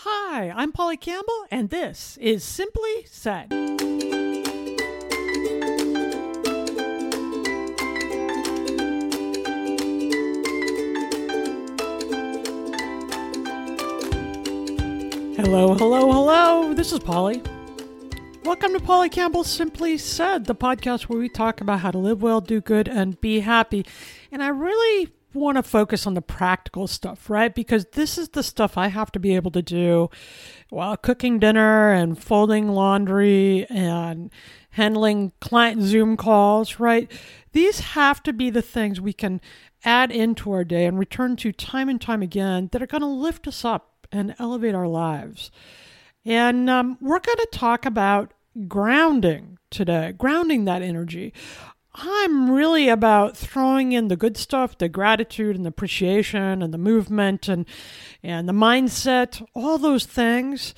Hi, I'm Polly Campbell, and this is Simply Said. Hello, hello, hello. This is Polly. Welcome to Polly Campbell's Simply Said, the podcast where we talk about how to live well, do good, and be happy. And I really want to focus on the practical stuff, right? Because this is the stuff I have to be able to do while cooking dinner and folding laundry and handling client Zoom calls, right? These have to be the things we can add into our day and return to time and time again that are going to lift us up and elevate our lives. And we're going to talk about grounding today, grounding that energy. I'm really about throwing in the good stuff, the gratitude and the appreciation and the movement and the mindset, all those things.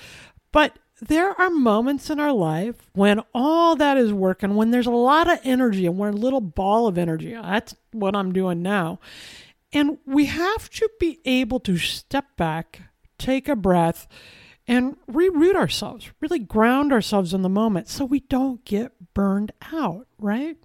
But there are moments in our life when all that is working, when there's a lot of energy and we're a little ball of energy. That's what I'm doing now. And we have to be able to step back, take a breath, and reroute ourselves, really ground ourselves in the moment so we don't get burned out, right?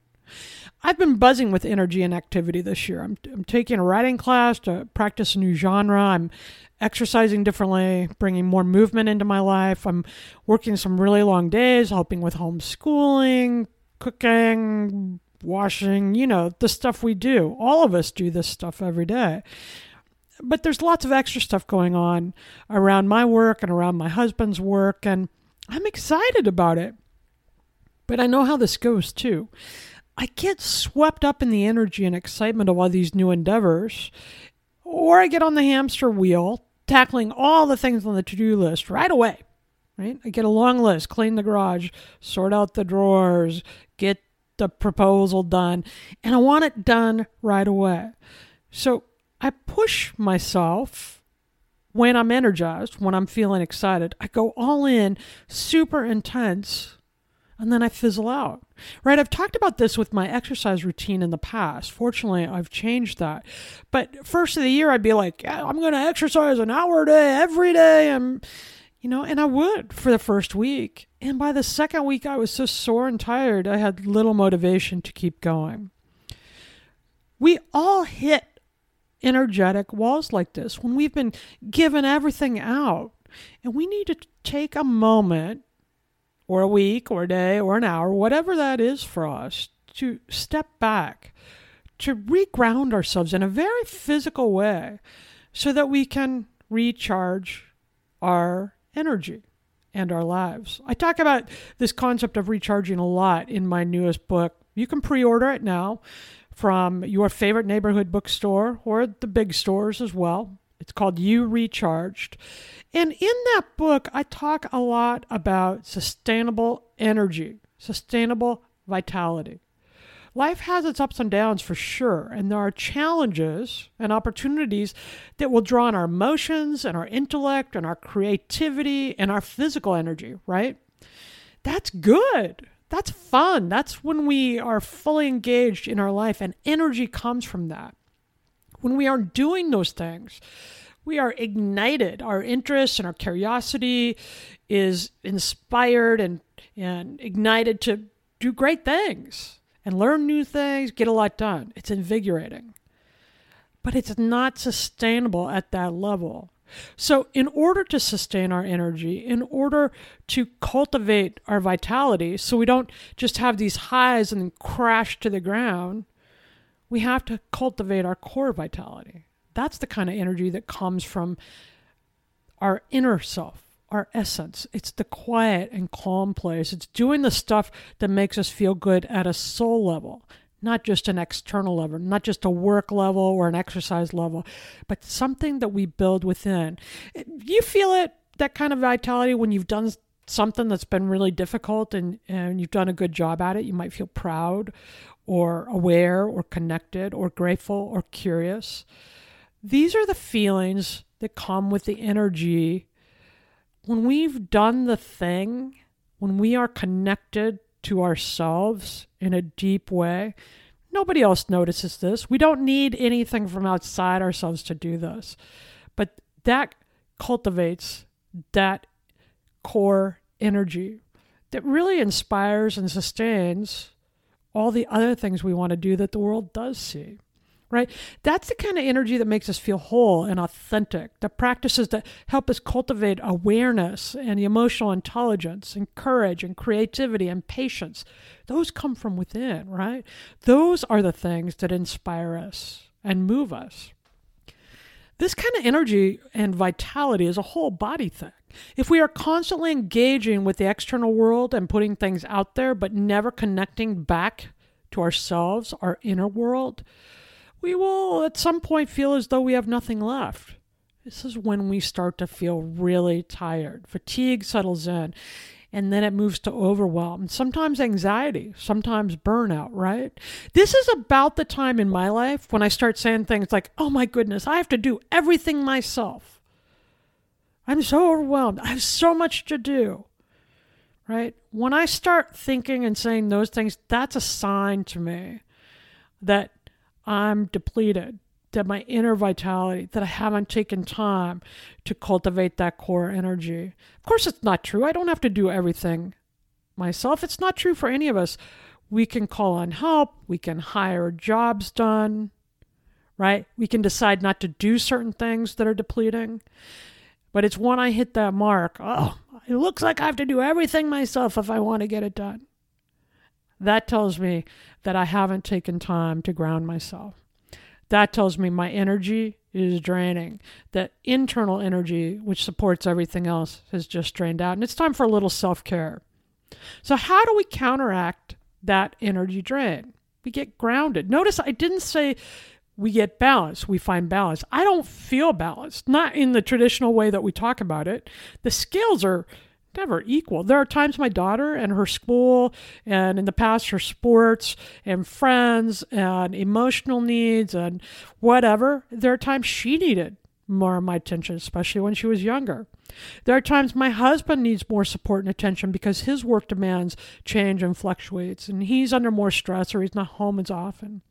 I've been buzzing with energy and activity this year. I'm taking a writing class to practice a new genre. I'm exercising differently, bringing more movement into my life. I'm working some really long days, helping with homeschooling, cooking, washing, you know, the stuff we do. All of us do this stuff every day. But there's lots of extra stuff going on around my work and around my husband's work, and I'm excited about it. But I know how this goes too. I get swept up in the energy and excitement of all these new endeavors, or I get on the hamster wheel, tackling all the things on the to-do list right away, right? I get a long list, clean the garage, sort out the drawers, get the proposal done, and I want it done right away. So I push myself when I'm energized, when I'm feeling excited. I go all in, super intense, and then I fizzle out, right? I've talked about this with my exercise routine in the past. Fortunately, I've changed that. But first of the year, I'd be like, I'm going to exercise an hour a day every day. And I would for the first week. And by the second week, I was so sore and tired, I had little motivation to keep going. We all hit energetic walls like this when we've been giving everything out. And we need to take a moment, or a week, or a day, or an hour, whatever that is for us, to step back, to reground ourselves in a very physical way so that we can recharge our energy and our lives. I talk about this concept of recharging a lot in my newest book. You can pre-order it now from your favorite neighborhood bookstore or the big stores as well. It's called You Recharged. And in that book, I talk a lot about sustainable energy, sustainable vitality. Life has its ups and downs for sure, and there are challenges and opportunities that will draw on our emotions and our intellect and our creativity and our physical energy, right? That's good. That's fun. That's when we are fully engaged in our life, and energy comes from that. When we are doing those things, we are ignited. Our interest and our curiosity is inspired and ignited to do great things and learn new things, get a lot done. It's invigorating. But it's not sustainable at that level. So in order to sustain our energy, in order to cultivate our vitality, so we don't just have these highs and then crash to the ground, we have to cultivate our core vitality. That's the kind of energy that comes from our inner self, our essence. It's the quiet and calm place. It's doing the stuff that makes us feel good at a soul level, not just an external level, not just a work level or an exercise level, but something that we build within. You feel it, that kind of vitality, when you've done something that's been really difficult and you've done a good job at it. You might feel proud or aware or connected or grateful or curious. These are the feelings that come with the energy when we've done the thing, when we are connected to ourselves in a deep way. Nobody else notices this. We don't need anything from outside ourselves to do this. But that cultivates that core energy that really inspires and sustains all the other things we want to do that the world does see, right? That's the kind of energy that makes us feel whole and authentic, the practices that help us cultivate awareness and emotional intelligence and courage and creativity and patience. Those come from within, right? Those are the things that inspire us and move us. This kind of energy and vitality is a whole body thing. If we are constantly engaging with the external world and putting things out there, but never connecting back to ourselves, our inner world, we will at some point feel as though we have nothing left. This is when we start to feel really tired. Fatigue settles in, and then it moves to overwhelm. Sometimes anxiety, sometimes burnout, right? This is about the time in my life when I start saying things like, oh my goodness, I have to do everything myself. I'm so overwhelmed. I have so much to do, right? When I start thinking and saying those things, that's a sign to me that I'm depleted, that my inner vitality, that I haven't taken time to cultivate that core energy. Of course, it's not true. I don't have to do everything myself. It's not true for any of us. We can call on help. We can hire jobs done, right? We can decide not to do certain things that are depleting. But it's when I hit that mark, oh, it looks like I have to do everything myself if I want to get it done. That tells me that I haven't taken time to ground myself. That tells me my energy is draining. That internal energy, which supports everything else, has just drained out. And it's time for a little self-care. So how do we counteract that energy drain? We get grounded. Notice I didn't say we get balance. We find balance. I don't feel balanced, not in the traditional way that we talk about it. The scales are never equal. There are times my daughter and her school and in the past her sports and friends and emotional needs and whatever, there are times she needed more of my attention, especially when she was younger. There are times my husband needs more support and attention because his work demands change and fluctuates and he's under more stress or he's not home as often.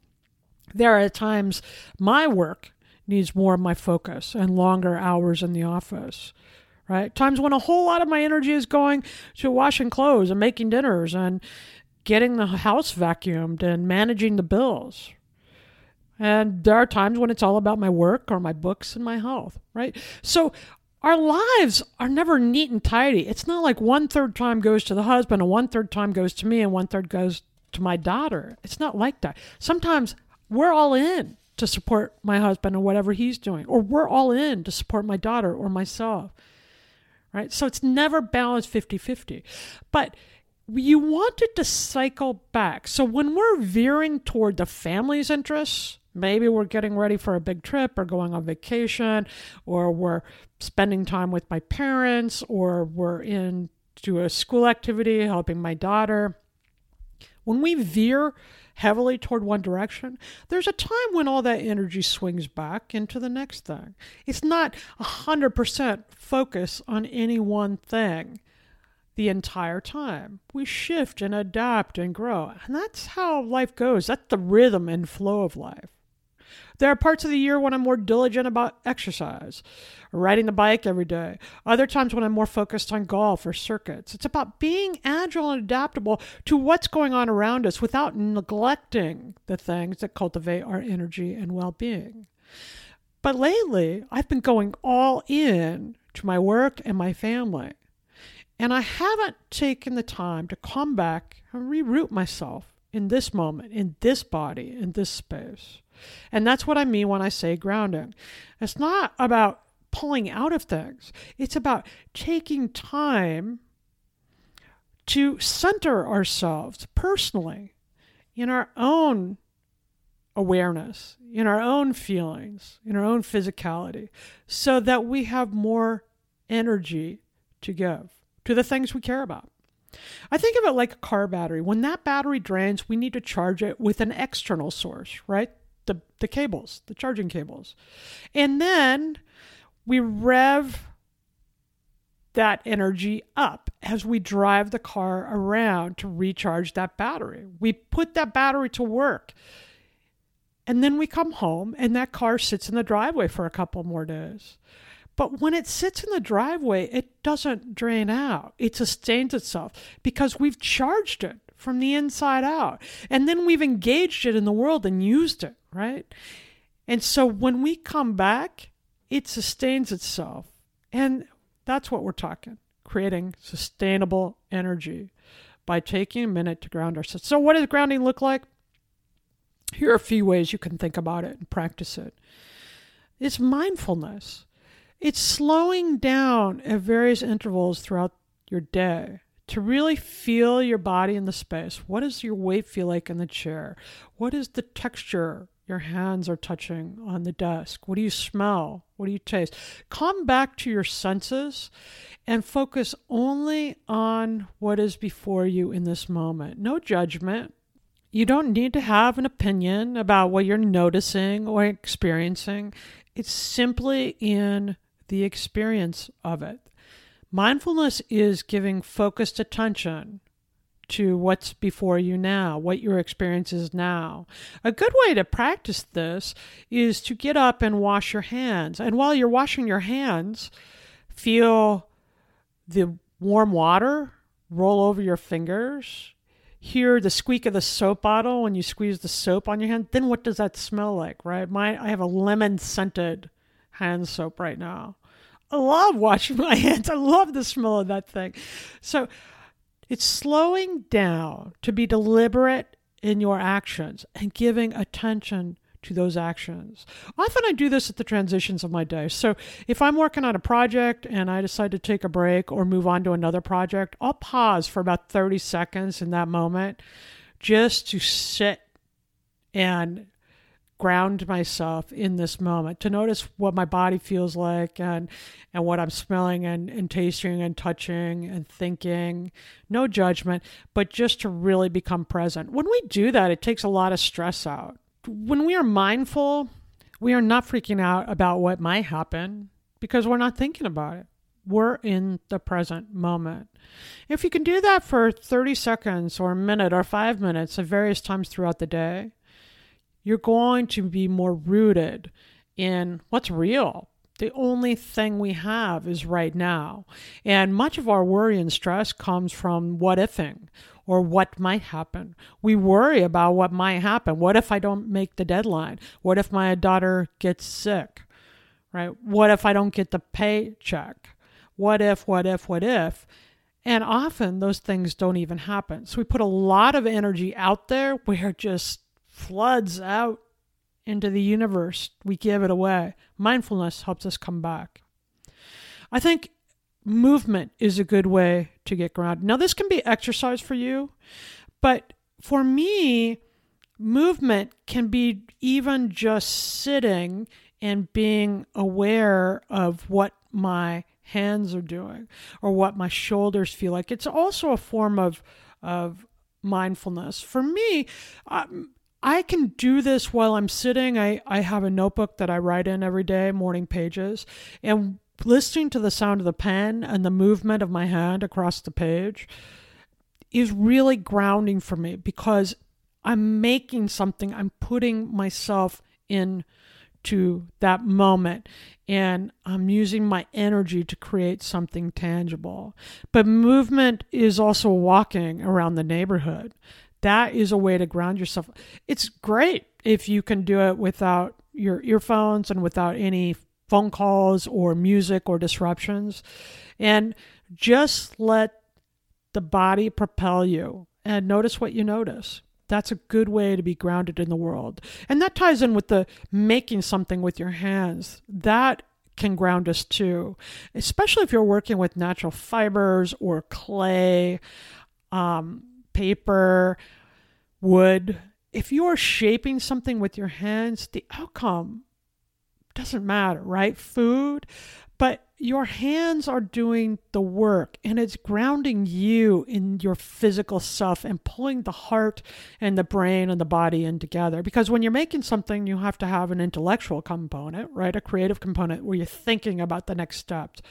There are times my work needs more of my focus and longer hours in the office, right? Times when a whole lot of my energy is going to washing clothes and making dinners and getting the house vacuumed and managing the bills. And there are times when it's all about my work or my books and my health, right? So our lives are never neat and tidy. It's not like 1/3 time goes to the husband and 1/3 time goes to me and 1/3 goes to my daughter. It's not like that. Sometimes we're all in to support my husband and whatever he's doing, or we're all in to support my daughter or myself, right? So it's never balanced 50-50, but you want it to cycle back. So when we're veering toward the family's interests, maybe we're getting ready for a big trip or going on vacation, or we're spending time with my parents, or we're into a school activity, helping my daughter. When we veer heavily toward one direction, there's a time when all that energy swings back into the next thing. It's not 100% focus on any one thing the entire time. We shift and adapt and grow. And that's how life goes. That's the rhythm and flow of life. There are parts of the year when I'm more diligent about exercise, or riding the bike every day. Other times when I'm more focused on golf or circuits. It's about being agile and adaptable to what's going on around us without neglecting the things that cultivate our energy and well-being. But lately, I've been going all in to my work and my family. And I haven't taken the time to come back and reroot myself in this moment, in this body, in this space. And that's what I mean when I say grounding. It's not about pulling out of things. It's about taking time to center ourselves personally in our own awareness, in our own feelings, in our own physicality, so that we have more energy to give to the things we care about. I think of it like a car battery. When that battery drains, we need to charge it with an external source, right? The cables, the charging cables. And then we rev that energy up as we drive the car around to recharge that battery. We put that battery to work. And then we come home and that car sits in the driveway for a couple more days. But when it sits in the driveway, it doesn't drain out. It sustains itself because we've charged it from the inside out. And then we've engaged it in the world and used it, right? And so when we come back, it sustains itself. And that's what we're talking, creating sustainable energy by taking a minute to ground ourselves. So what does grounding look like? Here are a few ways you can think about it and practice it. It's mindfulness. It's slowing down at various intervals throughout your day to really feel your body in the space. What does your weight feel like in the chair? What is the texture your hands are touching on the desk? What do you smell? What do you taste? Come back to your senses and focus only on what is before you in this moment. No judgment. You don't need to have an opinion about what you're noticing or experiencing. It's simply in the experience of it. Mindfulness is giving focused attention to what's before you now, what your experience is now. A good way to practice this is to get up and wash your hands. And while you're washing your hands, feel the warm water roll over your fingers. Hear the squeak of the soap bottle when you squeeze the soap on your hand. Then what does that smell like, right? I have a lemon-scented hand soap right now. I love washing my hands. I love the smell of that thing. So it's slowing down to be deliberate in your actions and giving attention to those actions. Often I do this at the transitions of my day. So if I'm working on a project and I decide to take a break or move on to another project, I'll pause for about 30 seconds in that moment just to sit and ground myself in this moment, to notice what my body feels like and what I'm smelling and tasting and touching and thinking. No judgment, but just to really become present. When we do that, it takes a lot of stress out. When we are mindful, we are not freaking out about what might happen because we're not thinking about it. We're in the present moment. If you can do that for 30 seconds or a minute or 5 minutes at various times throughout the day, you're going to be more rooted in what's real. The only thing we have is right now. And much of our worry and stress comes from what-ifing or what might happen. We worry about what might happen. What if I don't make the deadline? What if my daughter gets sick? Right? What if I don't get the paycheck? What if? And often those things don't even happen. So we put a lot of energy out there where it just floods out into the universe. We give it away. Mindfulness helps us come back. I think movement is a good way to get grounded. Now, this can be exercise for you, but for me, movement can be even just sitting and being aware of what my hands are doing or what my shoulders feel like. It's also a form of mindfulness. For me, I can do this while I'm sitting. I have a notebook that I write in every day, morning pages, and listening to the sound of the pen and the movement of my hand across the page is really grounding for me because I'm making something. I'm putting myself into that moment and I'm using my energy to create something tangible. But movement is also walking around the neighborhood. That is a way to ground yourself. It's great if you can do it without your earphones and without any phone calls or music or disruptions, and just let the body propel you and notice what you notice. That's a good way to be grounded in the world. And that ties in with the making something with your hands. That can ground us too, especially if you're working with natural fibers or clay, paper, wood. If you're shaping something with your hands, the outcome doesn't matter, right? Food, but your hands are doing the work, and it's grounding you in your physical self and pulling the heart and the brain and the body in together. Because when you're making something, you have to have an intellectual component, right? A creative component where you're thinking about the next steps.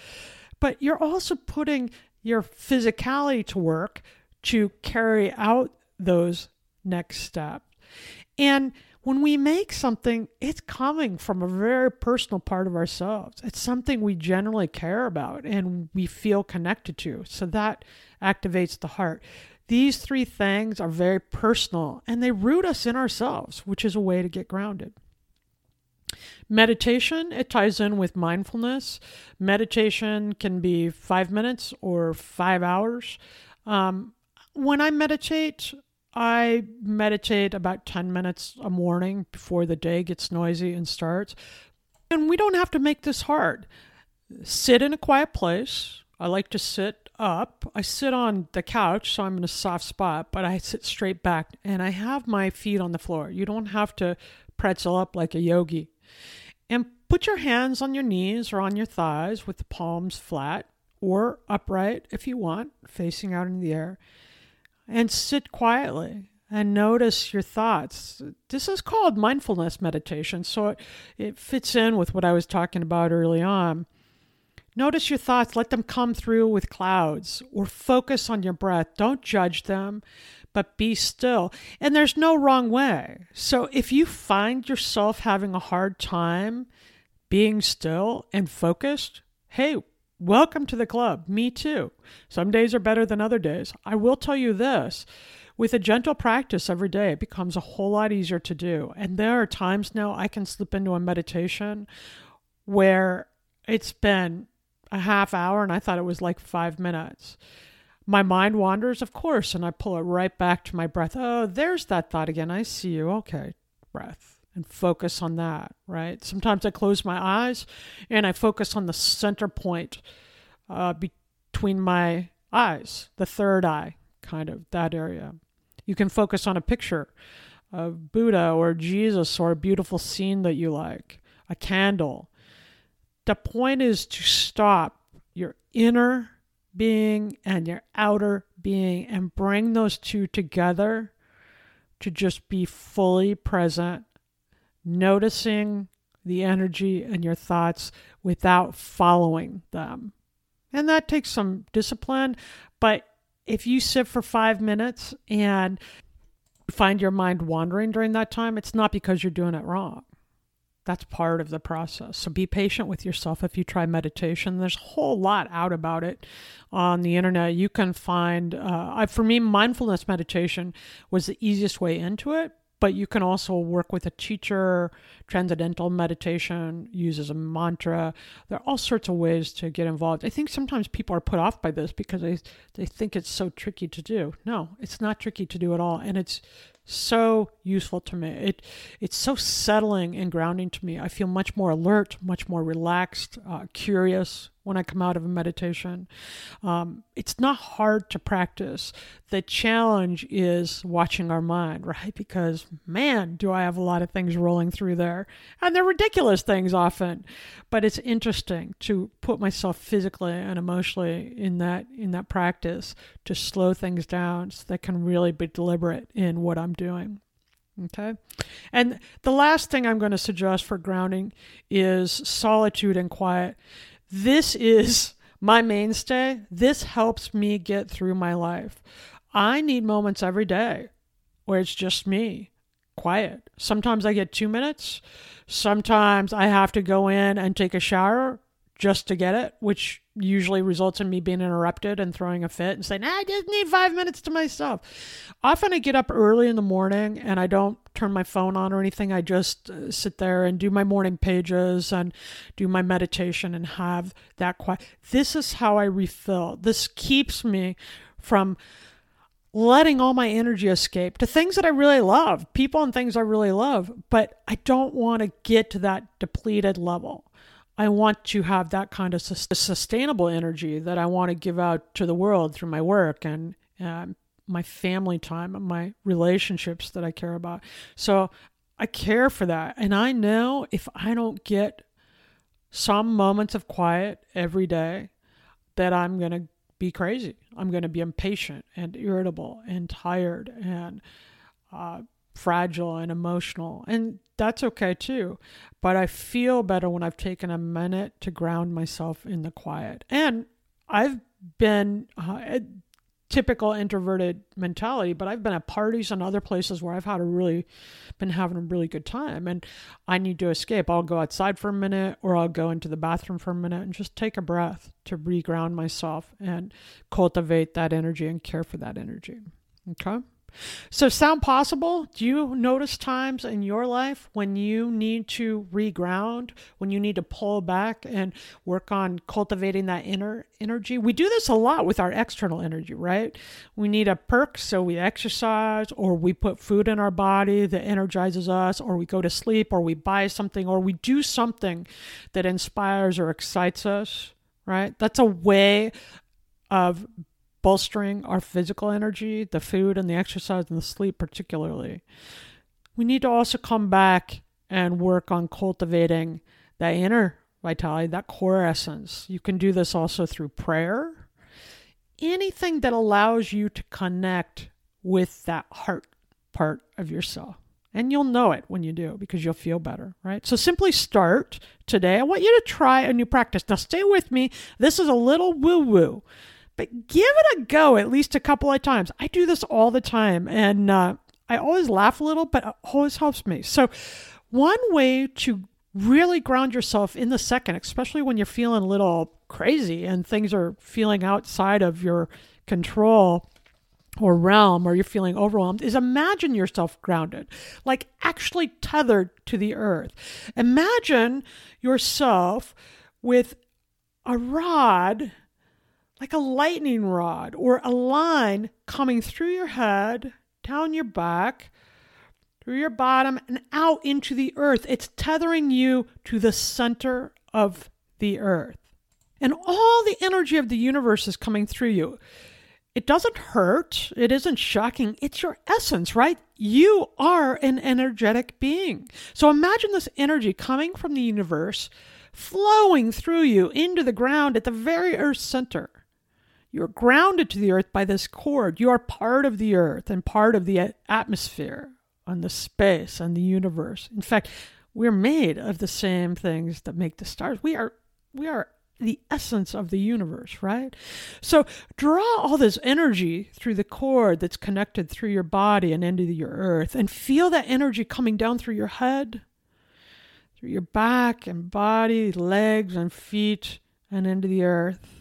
But you're also putting your physicality to work to carry out those next steps. And when we make something, it's coming from a very personal part of ourselves. It's something we generally care about and we feel connected to. So that activates the heart. These three things are very personal and they root us in ourselves, which is a way to get grounded. Meditation, it ties in with mindfulness. Meditation can be 5 minutes or 5 hours. When I meditate about 10 minutes a morning before the day gets noisy and starts. And we don't have to make this hard. Sit in a quiet place. I like to sit up. I sit on the couch, so I'm in a soft spot, but I sit straight back and I have my feet on the floor. You don't have to pretzel up like a yogi. And put your hands on your knees or on your thighs with the palms flat or upright if you want, facing out in the air. And sit quietly and notice your thoughts. This is called mindfulness meditation, so it fits in with what I was talking about early on. Notice your thoughts. Let them come through with clouds or focus on your breath. Don't judge them, but be still. And there's no wrong way. So if you find yourself having a hard time being still and focused, hey, welcome to the club. Me too. Some days are better than other days. I will tell you this, with a gentle practice every day, it becomes a whole lot easier to do. And there are times now I can slip into a meditation where it's been a half hour and I thought it was like 5 minutes. My mind wanders, of course, and I pull it right back to my breath. Oh, there's that thought again. I see you. Okay, breath. And focus on that, right? Sometimes I close my eyes and I focus on the center point between my eyes, the third eye, kind of that area. You can focus on a picture of Buddha or Jesus or a beautiful scene that you like, a candle. The point is to stop your inner being and your outer being and bring those two together to just be fully present, noticing the energy and your thoughts without following them. And that takes some discipline, but if you sit for 5 minutes and find your mind wandering during that time, it's not because you're doing it wrong. That's part of the process. So be patient with yourself if you try meditation. There's a whole lot out about it on the internet. You can find, for me, mindfulness meditation was the easiest way into it. But you can also work with a teacher. Transcendental meditation uses a mantra. There are all sorts of ways to get involved. I think sometimes people are put off by this because they think it's so tricky to do. No, it's not tricky to do at all. And it's so useful to me. It's so settling and grounding to me. I feel much more alert, much more relaxed, curious when I come out of a meditation. It's not hard to practice. The challenge is watching our mind, right? Because, man, do I have a lot of things rolling through there. And they're ridiculous things often. But it's interesting to put myself physically and emotionally in that practice to slow things down so that I can really be deliberate in what I'm doing. Okay. And the last thing I'm going to suggest for grounding is solitude and quiet. This is my mainstay. This helps me get through my life. I need moments every day where it's just me, quiet. Sometimes I get 2 minutes. Sometimes I have to go in and take a shower just to get it, which usually results in me being interrupted and throwing a fit and saying, I just need 5 minutes to myself. Often I get up early in the morning and I don't turn my phone on or anything. I just sit there and do my morning pages and do my meditation and have that quiet. This is how I refill. This keeps me from letting all my energy escape to things that I really love, people and things I really love, but I don't want to get to that depleted level. I want to have that kind of sustainable energy that I want to give out to the world through my work and my family time and my relationships that I care about. So I care for that. And I know if I don't get some moments of quiet every day, that I'm going to be crazy. I'm going to be impatient and irritable and tired and fragile and emotional. And that's okay too. But I feel better when I've taken a minute to ground myself in the quiet. And I've been a typical introverted mentality, but I've been at parties and other places where I've had been having a really good time and I need to escape. I'll go outside for a minute or I'll go into the bathroom for a minute and just take a breath to reground myself and cultivate that energy and care for that energy. Okay. So sound possible? Do you notice times in your life when you need to reground, when you need to pull back and work on cultivating that inner energy? We do this a lot with our external energy, right? We need a perk, so we exercise or we put food in our body that energizes us, or we go to sleep or we buy something or we do something that inspires or excites us, right? That's a way of bolstering our physical energy, the food and the exercise and the sleep particularly. We need to also come back and work on cultivating that inner vitality, that core essence. You can do this also through prayer. Anything that allows you to connect with that heart part of yourself. And you'll know it when you do because you'll feel better, right? So simply start today. I want you to try a new practice. Now stay with me. This is a little woo-woo. But give it a go at least a couple of times. I do this all the time and I always laugh a little, but it always helps me. So one way to really ground yourself in the second, especially when you're feeling a little crazy and things are feeling outside of your control or realm, or you're feeling overwhelmed, is imagine yourself grounded, like actually tethered to the earth. Imagine yourself with a rod, like a lightning rod or a line coming through your head, down your back, through your bottom, and out into the earth. It's tethering you to the center of the earth. And all the energy of the universe is coming through you. It doesn't hurt. It isn't shocking. It's your essence, right? You are an energetic being. So imagine this energy coming from the universe, flowing through you into the ground at the very earth's center. You're grounded to the earth by this cord. You are part of the earth and part of the atmosphere and the space and the universe. In fact, we're made of the same things that make the stars. We are the essence of the universe, right? So draw all this energy through the cord that's connected through your body and into your earth and feel that energy coming down through your head, through your back and body, legs and feet and into the earth.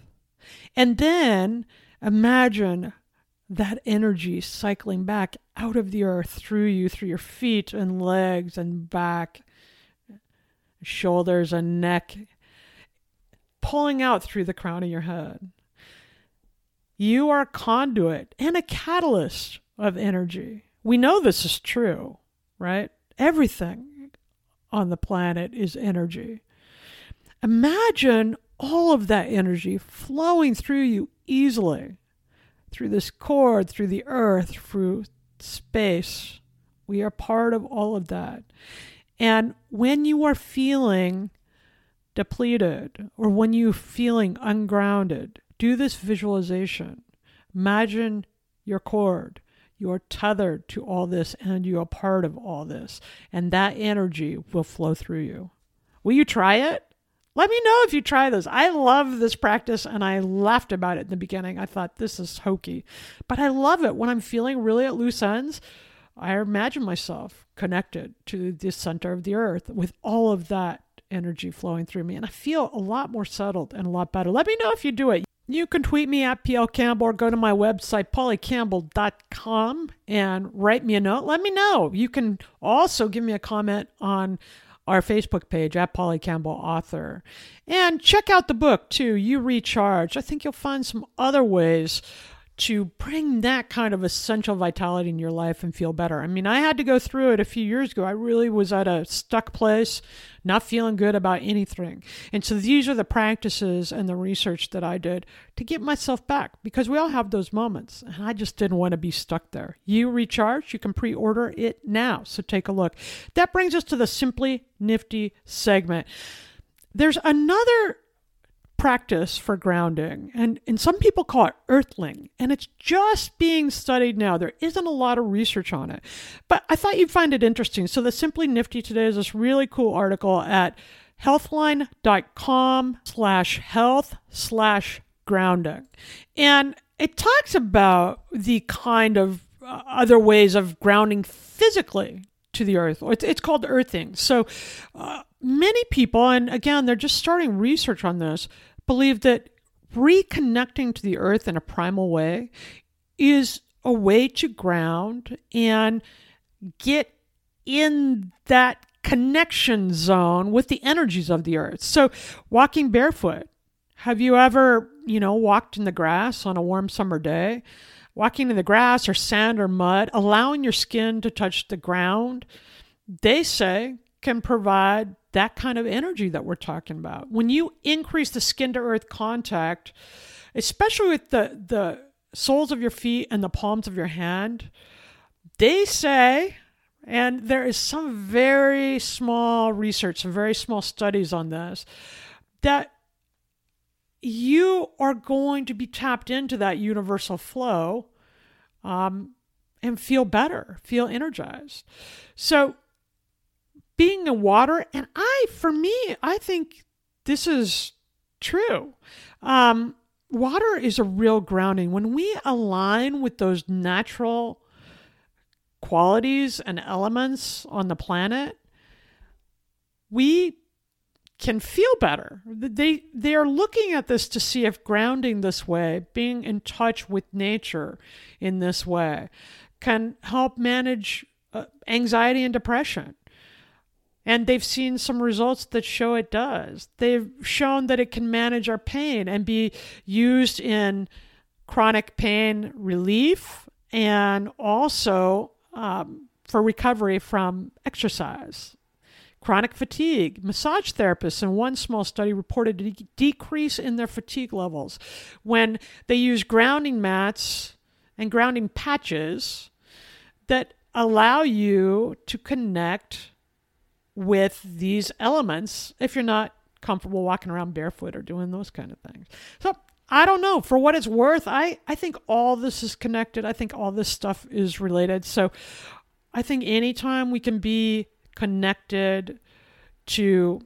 And then imagine that energy cycling back out of the earth through you, through your feet and legs and back, shoulders and neck, pulling out through the crown of your head. You are a conduit and a catalyst of energy. We know this is true, right? Everything on the planet is energy. Imagine all of that energy flowing through you easily, through this cord, through the earth, through space. We are part of all of that. And when you are feeling depleted or when you're feeling ungrounded, do this visualization. Imagine your cord. You are tethered to all this and you are part of all this. And that energy will flow through you. Will you try it? Let me know if you try this. I love this practice and I laughed about it in the beginning. I thought this is hokey, but I love it when I'm feeling really at loose ends. I imagine myself connected to the center of the earth with all of that energy flowing through me. And I feel a lot more settled and a lot better. Let me know if you do it. You can tweet me at PL Campbell or go to my website, pollycampbell.com, and write me a note. Let me know. You can also give me a comment on our Facebook page at Polly Campbell Author. And check out the book too, You Recharge. I think you'll find some other ways to bring that kind of essential vitality in your life and feel better. I mean, I had to go through it a few years ago. I really was at a stuck place, not feeling good about anything. And so these are the practices and the research that I did to get myself back, because we all have those moments. And I just didn't want to be stuck there. You Recharge, you can pre-order it now. So take a look. That brings us to the Simply Nifty segment. There's another practice for grounding, and some people call it earthling, and it's just being studied now. There isn't a lot of research on it, but I thought you'd find it interesting. So the Simply Nifty today is this really cool article at healthline.com/health/grounding, and it talks about the kind of other ways of grounding physically to the earth. It's called earthing. So many people, and again, they're just starting research on this, believe that reconnecting to the earth in a primal way is a way to ground and get in that connection zone with the energies of the earth. So walking barefoot. Have you ever, walked in the grass on a warm summer day? Walking in the grass or sand or mud, allowing your skin to touch the ground, they say can provide that kind of energy that we're talking about. When you increase the skin to earth contact, especially with the soles of your feet and the palms of your hand, they say, and there is some very small research, some very small studies on this, that you are going to be tapped into that universal flow and feel better, feel energized. So being in water, and I think this is true. Water is a real grounding. When we align with those natural qualities and elements on the planet, we can feel better. They are looking at this to see if grounding this way, being in touch with nature in this way, can help manage anxiety and depression. And they've seen some results that show it does. They've shown that it can manage our pain and be used in chronic pain relief and also for recovery from exercise. Chronic fatigue. Massage therapists in one small study reported a decrease in their fatigue levels when they use grounding mats and grounding patches that allow you to connect with these elements if you're not comfortable walking around barefoot or doing those kind of things. So I don't know. For what it's worth, I think all this is connected. I think all this stuff is related. So I think anytime we can be connected to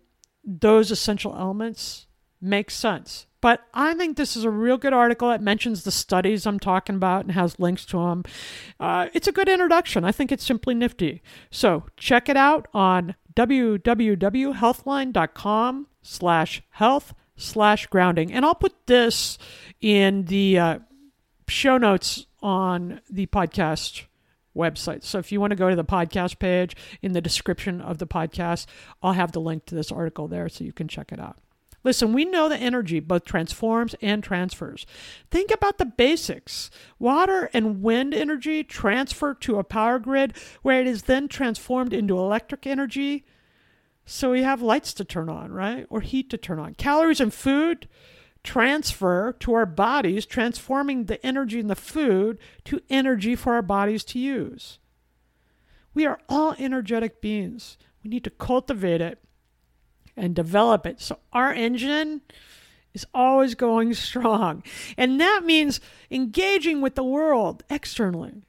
those essential elements makes sense. But I think this is a real good article that mentions the studies I'm talking about and has links to them. It's a good introduction. I think it's Simply Nifty. So check it out on www.healthline.com/health/grounding. And I'll put this in the show notes on the podcast website. So if you want to go to the podcast page, in the description of the podcast, I'll have the link to this article there so you can check it out. Listen, we know that energy both transforms and transfers. Think about the basics. Water and wind energy transfer to a power grid where it is then transformed into electric energy. So we have lights to turn on, right? Or heat to turn on. Calories and food transfer to our bodies, transforming the energy in the food to energy for our bodies to use. We are all energetic beings. We need to cultivate it and develop it. So our engine is always going strong. And that means engaging with the world externally,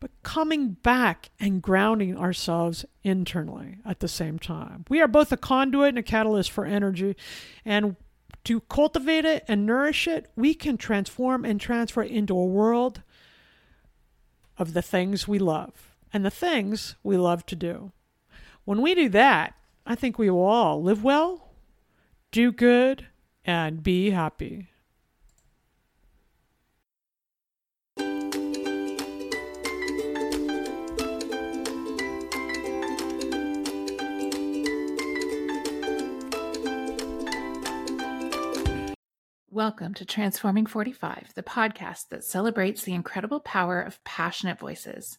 but coming back and grounding ourselves internally at the same time. We are both a conduit and a catalyst for energy, and to cultivate it and nourish it, we can transform and transfer into a world of the things we love and the things we love to do. When we do that, I think we will all live well, do good, and be happy. Welcome to Transforming 45, the podcast that celebrates the incredible power of passionate voices.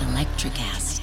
Electric acid.